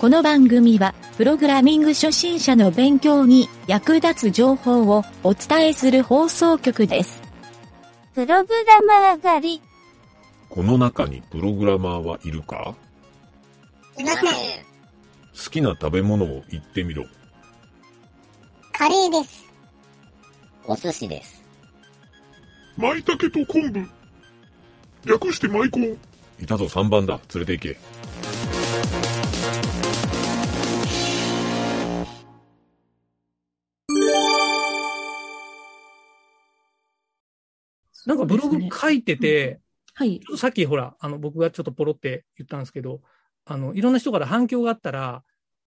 この番組はプログラミング初心者の勉強に役立つ情報をお伝えする放送局です。プログラマー狩り。この中にプログラマーはいるか？いません。好きな食べ物を言ってみろ。カレーです。お寿司です。舞茸と昆布、略して舞昆。いたぞ、3番だ、連れて行け。なんかブログ書いてて、ね、うん、はい、さっきほら僕がちょっとポロって言ったんですけど、いろんな人から反響があったら、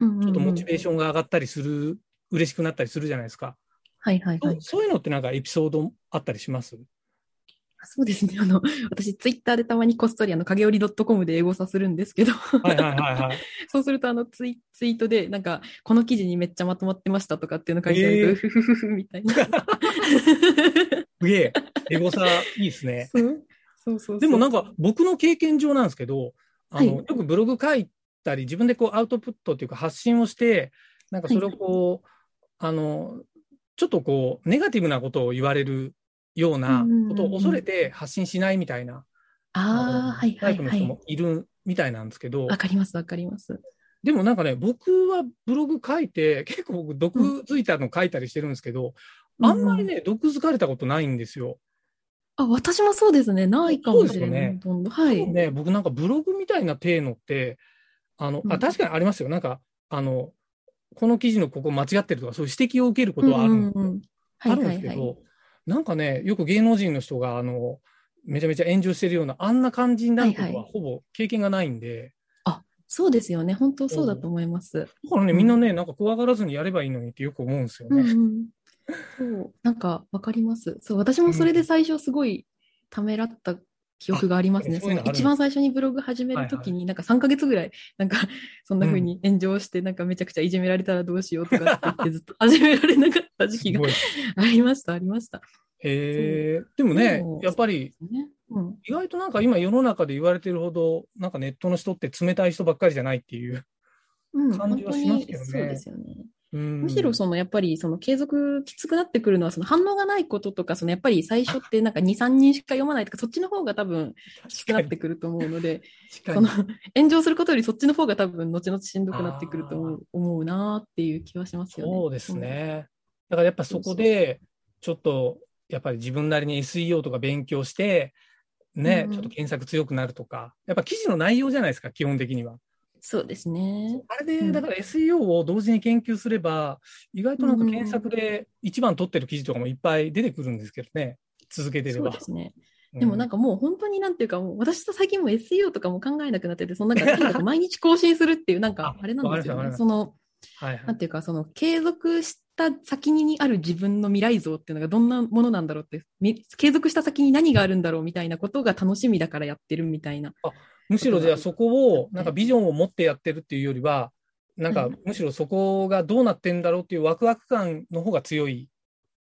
うんうんうん、ちょっとモチベーションが上がったりする、嬉しくなったりするじゃないですか。はいはいはい、そういうのってなんかエピソードあったりします？そうですね、私ツイッターでたまにこっそり影織 .com でエゴサするんですけど、はいはいはいはい、そうするとツイートでなんかこの記事にめっちゃまとまってましたとかっていうの書いてあると、ふふふふみたいな。すげえ、エゴサいいですね。そうでもなんか僕の経験上なんですけど、はい、よくブログ書いたり自分でこうアウトプットというか発信をして、なんかそれをこう、はい、ちょっとこうネガティブなことを言われるようなことを恐れて発信しないみたいなタイプの人もいるみたいなんですけど。わかりますわかります。でもなんかね、僕はブログ書いて結構毒づいたの書いたりしてるんですけど、うん、あんまりね、毒づかれたことないんですよ。あ、私もそうですね、ないかもしれない。ね、どんどん、はい、ね、僕なんかブログみたいな体のってあ、確かにありますよ。なんかこの記事のここ間違ってるとか、そういう指摘を受けることはあるんですけど、なんかね、よく芸能人の人がめちゃめちゃ炎上してるようなあんな感じになることはほぼ経験がないんで、はいはい、あ、そうですよね、本当そうだと思います。だからね、みんなね、なんか怖がらずにやればいいのにってよく思うんですよね。そう、なんかわかります。そう、私もそれで最初すごいためらった記憶がありますね。その一番最初にブログ始めるときに、なんか3ヶ月ぐらい、なんかそんな風に炎上して、なんかめちゃくちゃいじめられたらどうしようとかって言ってずっと始められなかった時期がありました。へー。でもね、やっぱり、ね、うん、意外となんか今世の中で言われてるほど、なんかネットの人って冷たい人ばっかりじゃないっていう感じはしますけどね。そうですよね。むしろやっぱり継続きつくなってくるのは、反応がないこととか、やっぱり最初ってなんか 2,3 人しか読まないとか、そっちの方が多分きつくなってくると思うので、炎上することよりそっちの方が多分後々しんどくなってくると思うなっていう気はしますよね。そうですね、うん、だからやっぱそこでちょっとやっぱり自分なりに SEO とか勉強してね、ちょっと検索強くなるとか、やっぱ記事の内容じゃないですか、基本的には。そうですね。あれでだから SEO を同時に研究すれば、意外となんか検索で一番取ってる記事とかもいっぱい出てくるんですけどね、続けてれば。そうですね。でもなんかもう本当になんていうか、もう私と最近も SEO とかも考えなくなってて、そのなんか毎日更新するっていうなんかあれなんですよね。はいはい、なんていうか継続した先にある自分の未来像っていうのがどんなものなんだろうって、継続した先に何があるんだろうみたいなことが楽しみだからやってるみたいな。あ、むしろじゃあそこをなんかビジョンを持ってやってるっていうよりは、なんかむしろそこがどうなってんだろうっていうワクワク感の方が強い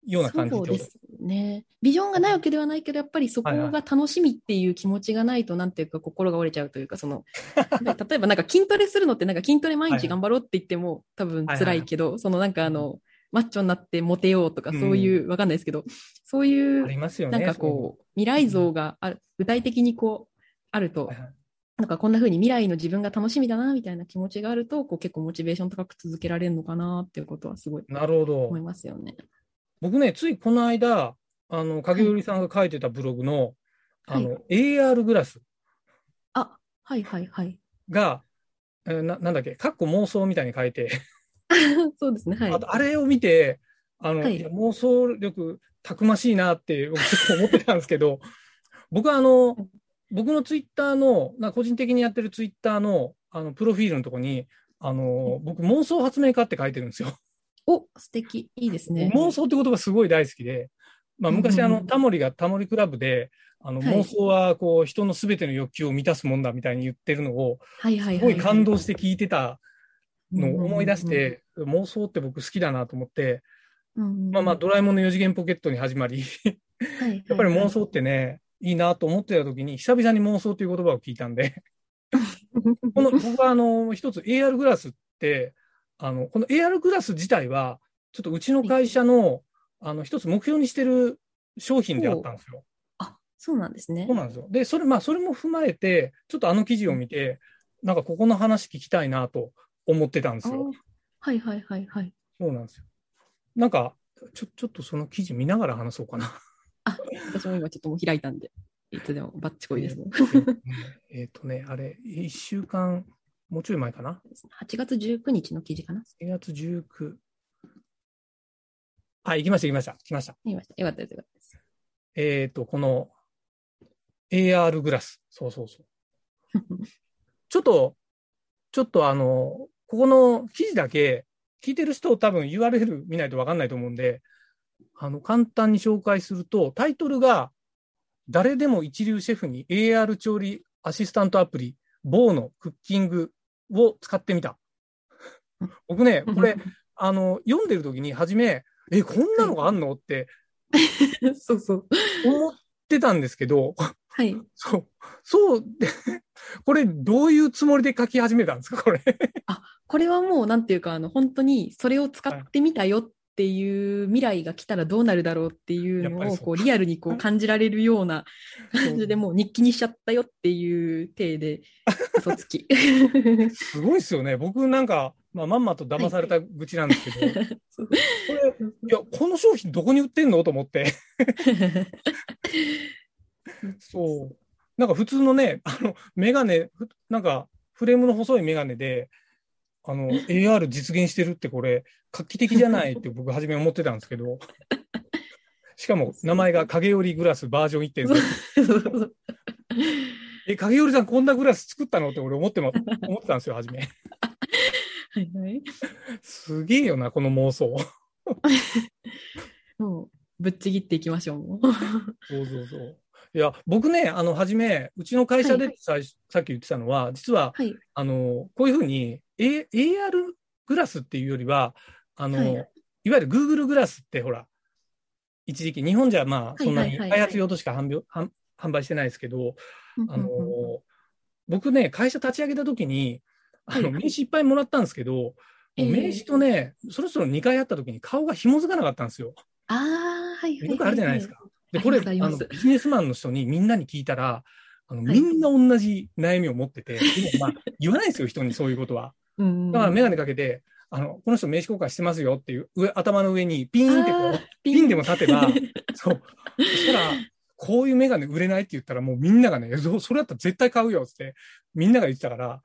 ような感じってことですね。ビジョンがないわけではないけど、やっぱりそこが楽しみっていう気持ちがないと、なんていうか心が折れちゃうというか、例えばなんか筋トレするのって、なんか筋トレ毎日頑張ろうって言っても多分辛いけど、なんかマッチョになってモテようとか、そういう、わかんないですけど、そういうなんかこう未来像が具体的にこうあると、なんかこんな風に未来の自分が楽しみだなみたいな気持ちがあると、こう結構モチベーション高く続けられるのかなっていうことはすごい思いますよね。僕ね、ついこの間影織さんが書いてたブログの、はい、AR グラスが、はいはいはい、なんだっけ、かっこ妄想みたいに書いてそうですね、はい、あれを見てはい、妄想力たくましいなって僕ちょっと思ってたんですけど僕は僕のツイッターの、個人的にやってるツイッターの、プロフィールのとこに、僕、妄想発明家って書いてるんですよ。お、素敵、いいですね。妄想って言葉すごい大好きで、昔、タモリクラブで、妄想はこう、はい、人のすべての欲求を満たすもんだみたいに言ってるのを、すごい感動して聞いてたのを思い出して、妄想って僕好きだなと思って、ドラえもんの4次元ポケットに始まり、やっぱり妄想ってね、いいなと思ってた時に久々に妄想という言葉を聞いたんで僕は一つ AR グラスってこの AR グラス自体はちょっとうちの会社の一つ目標にしてる商品であったんですよ。あ、そうなんですね。そうなんですよ。で、それも踏まえてちょっと記事を見て、なんかここの話聞きたいなと思ってたんですよ。はいはいはいはい。そうなんですよ。なんかちょっとその記事見ながら話そうかな。あ、私も今ちょっともう開いたんで、いつでもバッチコイですね。あれ1週間もうちょい前かな。8月19日の記事かな。8月19。はい、行きました。よかったです。この AR グラス、そうちょっとここの記事だけ聞いてる人多分 URL 見ないと分かんないと思うんで、簡単に紹介すると、タイトルが誰でも一流シェフに AR 調理アシスタントアプリ BOW のクッキングを使ってみた。僕ね、これ読んでる時に初めこんなのがあんのってそう思ってたんですけど、はい、そうこれどういうつもりで書き始めたんですか、これ。これはもうなんていうか本当にそれを使ってみたよっていう未来が来たらどうなるだろうっていうのをリアルに感じられるような感じで、もう日記にしちゃったよっていう体で嘘つきすごいですよね。僕なんかまんまと騙された愚痴なんですけど、これ、いや、この商品どこに売ってんのと思ってそう、なんか普通のね、メガネ、なんかフレームの細いメガネでAR 実現してるって、これ画期的じゃないって僕初め思ってたんですけどしかも名前が影織グラスバージョン 1.0 影織さんこんなグラス作ったのって俺思ってたんですよ、初めはいはい、すげえよな、この妄想もうぶっちぎっていきましょう、もうそういや僕ね、初めうちの会社で、さっき言ってたのは、実は、はい、こういうふうに、AR グラスっていうよりはいわゆる Google グラスってほら一時期日本じゃそんなに開発用としか販売してないですけど、僕ね、会社立ち上げた時に名刺いっぱいもらったんですけど、名刺とね、そろそろ2回会った時に顔が紐づかなかったんですよ。よくあるじゃないですか。で、これビジネスマンの人にみんなに聞いたら、みんな同じ悩みを持ってて、でも言わないですよ人にそういうことは。だから眼鏡かけてこの人名刺交換してますよっていう頭の上にピーンってピンでも立てばそしたらこういう眼鏡売れないって言ったら、もうみんながね、それだったら絶対買うよってみんなが言ってたから、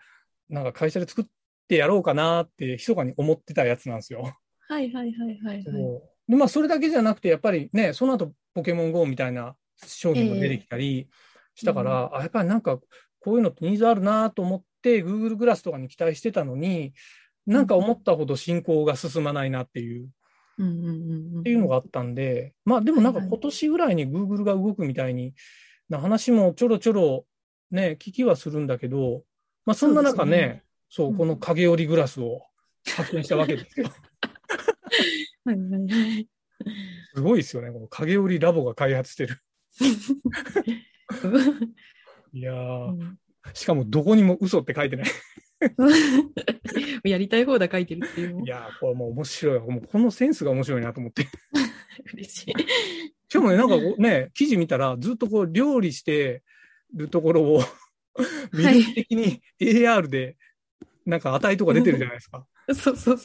なんか会社で作ってやろうかなって密かに思ってたやつなんですよ。で、それだけじゃなくて、やっぱりね、その後ポケモン GO みたいな商品が出てきたりしたから、やっぱりなんかこういうのってニーズあるなと思って Google グラスとかに期待してたのに、なんか思ったほど進行が進まないなっていうのがあったんで、でもなんか今年ぐらいに Google が動くみたいにな話もちょろちょろね、聞きはするんだけど、そんな中ね、この影織グラスを発見したわけですよ。すごいですよね、この影織ラボが開発してるいやー、しかもどこにも嘘って書いてないやりたい方だ書いてるっていう。いやー、これもう面白い、もうこのセンスが面白いなと思って嬉しい。しかもね、なんかね、記事見たらずっと料理してるところを魅力的に AR でなんか値とか出てるじゃないですか。そう。すごい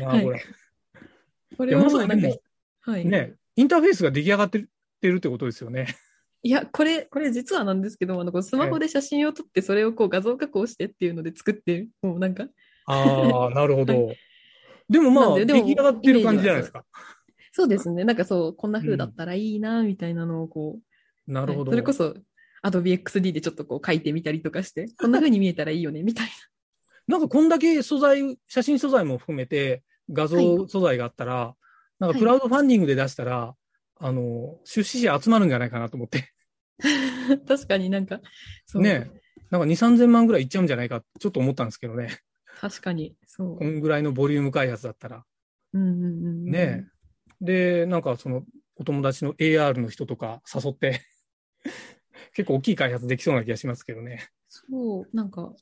な、これ。これはもうなんか、ね、インターフェースが出来上がってるってことですよね。いや、これ実はなんですけど、スマホで写真を撮って、それを画像加工してっていうので作って、もうなんか。なるほど。はい、でも出来上がってる感じじゃないですか。そうですね。なんかこんな風だったらいいな、みたいなのをなるほど。それこそ、Adobe XD でちょっと書いてみたりとかして、こんな風に見えたらいいよねみたいな。なんかこんだけ写真素材も含めて画像素材があったら、なんかクラウドファンディングで出したら、出資者集まるんじゃないかなと思って。確かになんかそうね、なんか2,000〜3,000万ぐらいいっちゃうんじゃないかちょっと思ったんですけどね。確かにそう。こんぐらいのボリューム開発だったら、ね、でなんかお友達の AR の人とか誘って。結構大きい開発できそうな気がしますけどね。そうなんか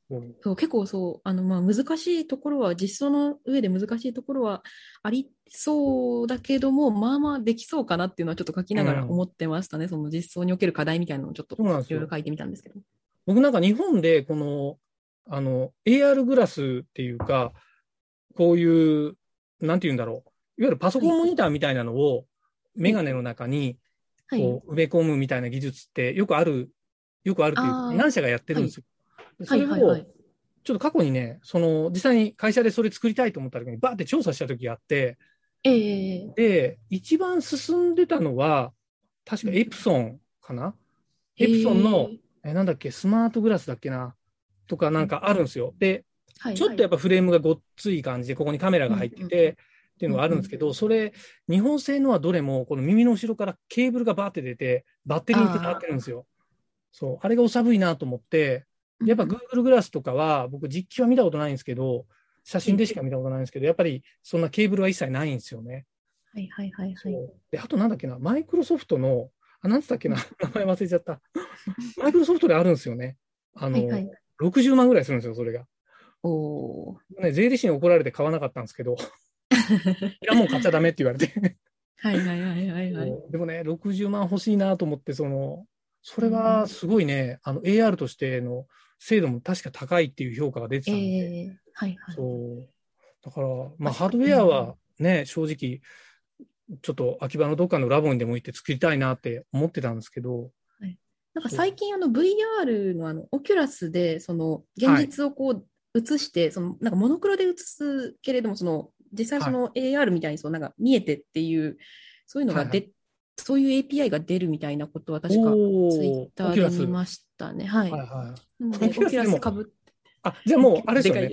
そう結構そう難しいところは実装の上で難しいところはありそうだけどもまあまあできそうかなっていうのはちょっと書きながら思ってましたね、その実装における課題みたいなのをちょっといろいろ書いてみたんですけど、僕なんか日本でこのAR グラスっていうかこういうなんていうんだろういわゆるパソコンモニターみたいなのをメガネの中にこう埋め込むみたいな技術ってよくあるっていう何社がやってるんですよ。はい、それをちょっと過去にねその実際に会社でそれ作りたいと思った時にバーって調査した時があって、で一番進んでたのは確かエプソンかな、エプソンのなんだっけスマートグラスだっけなとかなんかあるんですよ。で、はいはい、ちょっとやっぱフレームがごっつい感じでここにカメラが入ってて、っていうのがあるんですけど、それ日本製のはどれもこの耳の後ろからケーブルがバーって出てバッテリーってなってるんですよ。そうあれがお寒いなと思ってやっぱ Google Glass とかは僕実機は見たことないんですけど写真でしか見たことないんですけどやっぱりそんなケーブルは一切ないんですよね。はいはいはいはい。であとなんだっけなマイクロソフトのなんつったっけな名前忘れちゃったマイクロソフトであるんですよねはいはい、60万ぐらいするんですよそれが。おー、ね、税理士に怒られて買わなかったんですけどいやもう買っちゃダメって言われてはいはいはいはい、はい、でもね60万欲しいなと思ってそれはすごいね、AR としての精度も確か高いっていう評価が出てたんで、はいはい、そうだから、まあ、ハードウェアはね、正直ちょっと秋葉のどっかのラボにでも行って作りたいなって思ってたんですけど、はい、なんか最近VR のオキュラスでその現実をこう映して、はい、なんかモノクロで映すけれども実際AR みたいになんか見えてっていうそういうのが出て、はいはいそういう API が出るみたいなことは確かツイッターで見ましたね。はいはいはい、なのでオキュラスかぶってじゃあもうあれですよね。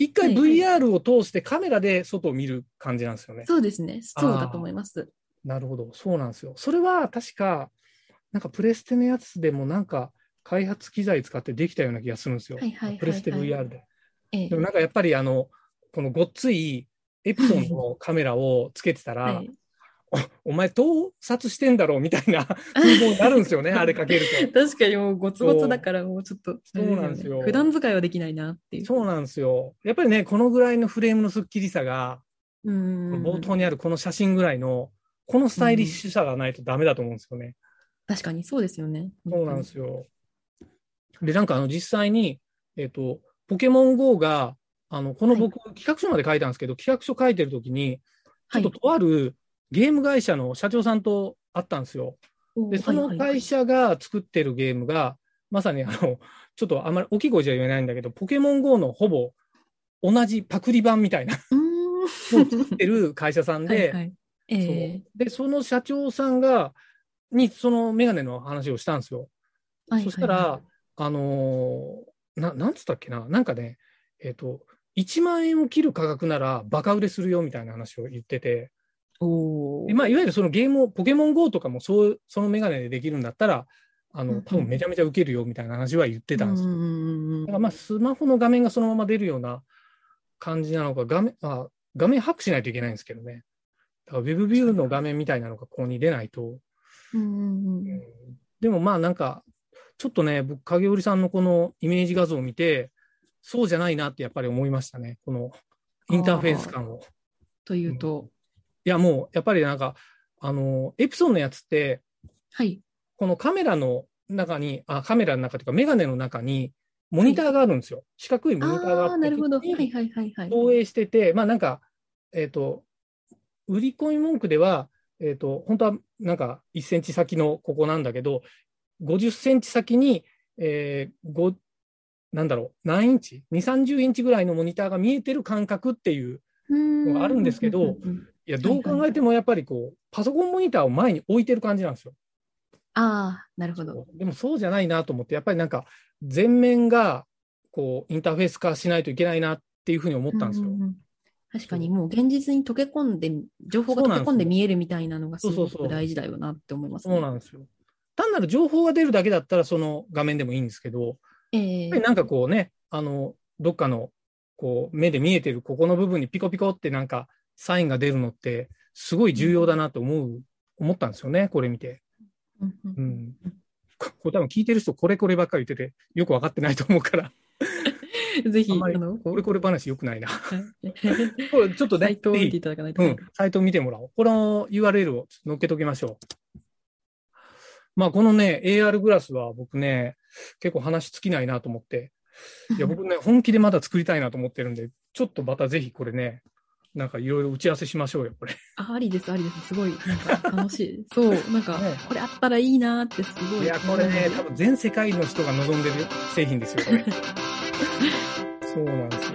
一回 VR を通してカメラで外を見る感じなんですよね。そうですね。そうだと思います。なるほど、そうなんですよ。それは確かなんかプレステのやつでもなんか開発機材使ってできたような気がするんですよ。はいはいはいはい、プレステ VR で。でもなんかやっぱりこのごっついエプソンのカメラをつけてたら。はいお前盗撮してんだろうみたいな風貌になるんですよねあれかけると確かにもうゴツゴツだからもうちょっとそうなんですよ普段使いはできないなっていうそうなんですよやっぱりねこのぐらいのフレームのスッキリさが冒頭にあるこの写真ぐらいのこのスタイリッシュさがないとダメだと思うんですよね確かにそうですよねそうなんですよでなんか実際にポケモン GO がこの僕、はい、企画書まで書いたんですけど企画書書いてるときにちょっととある、はいゲーム会社の社長さんと会ったんですよ。で、その会社が作ってるゲームが、はいはいはい、まさにちょっとあんまり大きい声じゃ言えないんだけど、ポケモン GO のほぼ同じパクリ版みたいなのを作ってる会社さんで、はいはいで、その社長さんにそのメガネの話をしたんですよ。はいはいはい、そしたら、なんつったっけな、なんかね、1万円を切る価格ならバカ売れするよみたいな話を言ってて、まあ、いわゆるそのゲームをポケモン GO とかもそのメガネでできるんだったら多分めちゃめちゃウケるよみたいな話は言ってたんですよ、だからまあスマホの画面がそのまま出るような感じなのか画面ハックしないといけないんですけどねだからウェブビューの画面みたいなのがここに出ないと、でもまあなんかちょっとね僕影織さんのこのイメージ画像を見てそうじゃないなってやっぱり思いましたねこのインターフェース感をというと、いやもうやっぱりなんかエプソンのやつって、はい、このカメラの中というかメガネの中にモニターがあるんですよ、はい、四角いモニターがあってなるほど、はいはいはいはい、投影しててまあなんか売り込み文句では本当はなんか1センチ先のここなんだけど50センチ先に、なんだろう何インチ 2,30 インチぐらいのモニターが見えてる感覚っていうのがあるんですけどいやどう考えてもやっぱりパソコンモニターを前に置いてる感じなんですよ。ああ、なるほど。でもそうじゃないなと思ってやっぱりなんか全面がインターフェース化しないといけないなっていうふうに思ったんですよ。確かにもう現実に溶け込んで情報が溶け込んで見えるみたいなのがすごく大事だよなって思いますね。そうなんですよ。単なる情報が出るだけだったらその画面でもいいんですけど、やっぱりなんかねどっかの目で見えてるここの部分にピコピコってなんかサインが出るのってすごい重要だなと思ったんですよねこれ見て、うんうん、これ多分聞いてる人こればっかり言っててよく分かってないと思うからぜひこれ話よくないなこれちょっと、ね、サイトを見ていただかないと、うん、サイトを見てもらおう。この URL を載っけときましょう。まあこのね AR グラスは僕ね結構話尽きないなと思って、いや僕ね本気でまだ作りたいなと思ってるんで、ちょっとまたぜひこれねなんかいろいろ打ち合わせしましょうよこれ。ありですありです、すごいなんか楽しいそうなんかこれあったらいいなってすごい。いやこれね多分全世界の人が望んでる製品ですよこれそうなんですよ。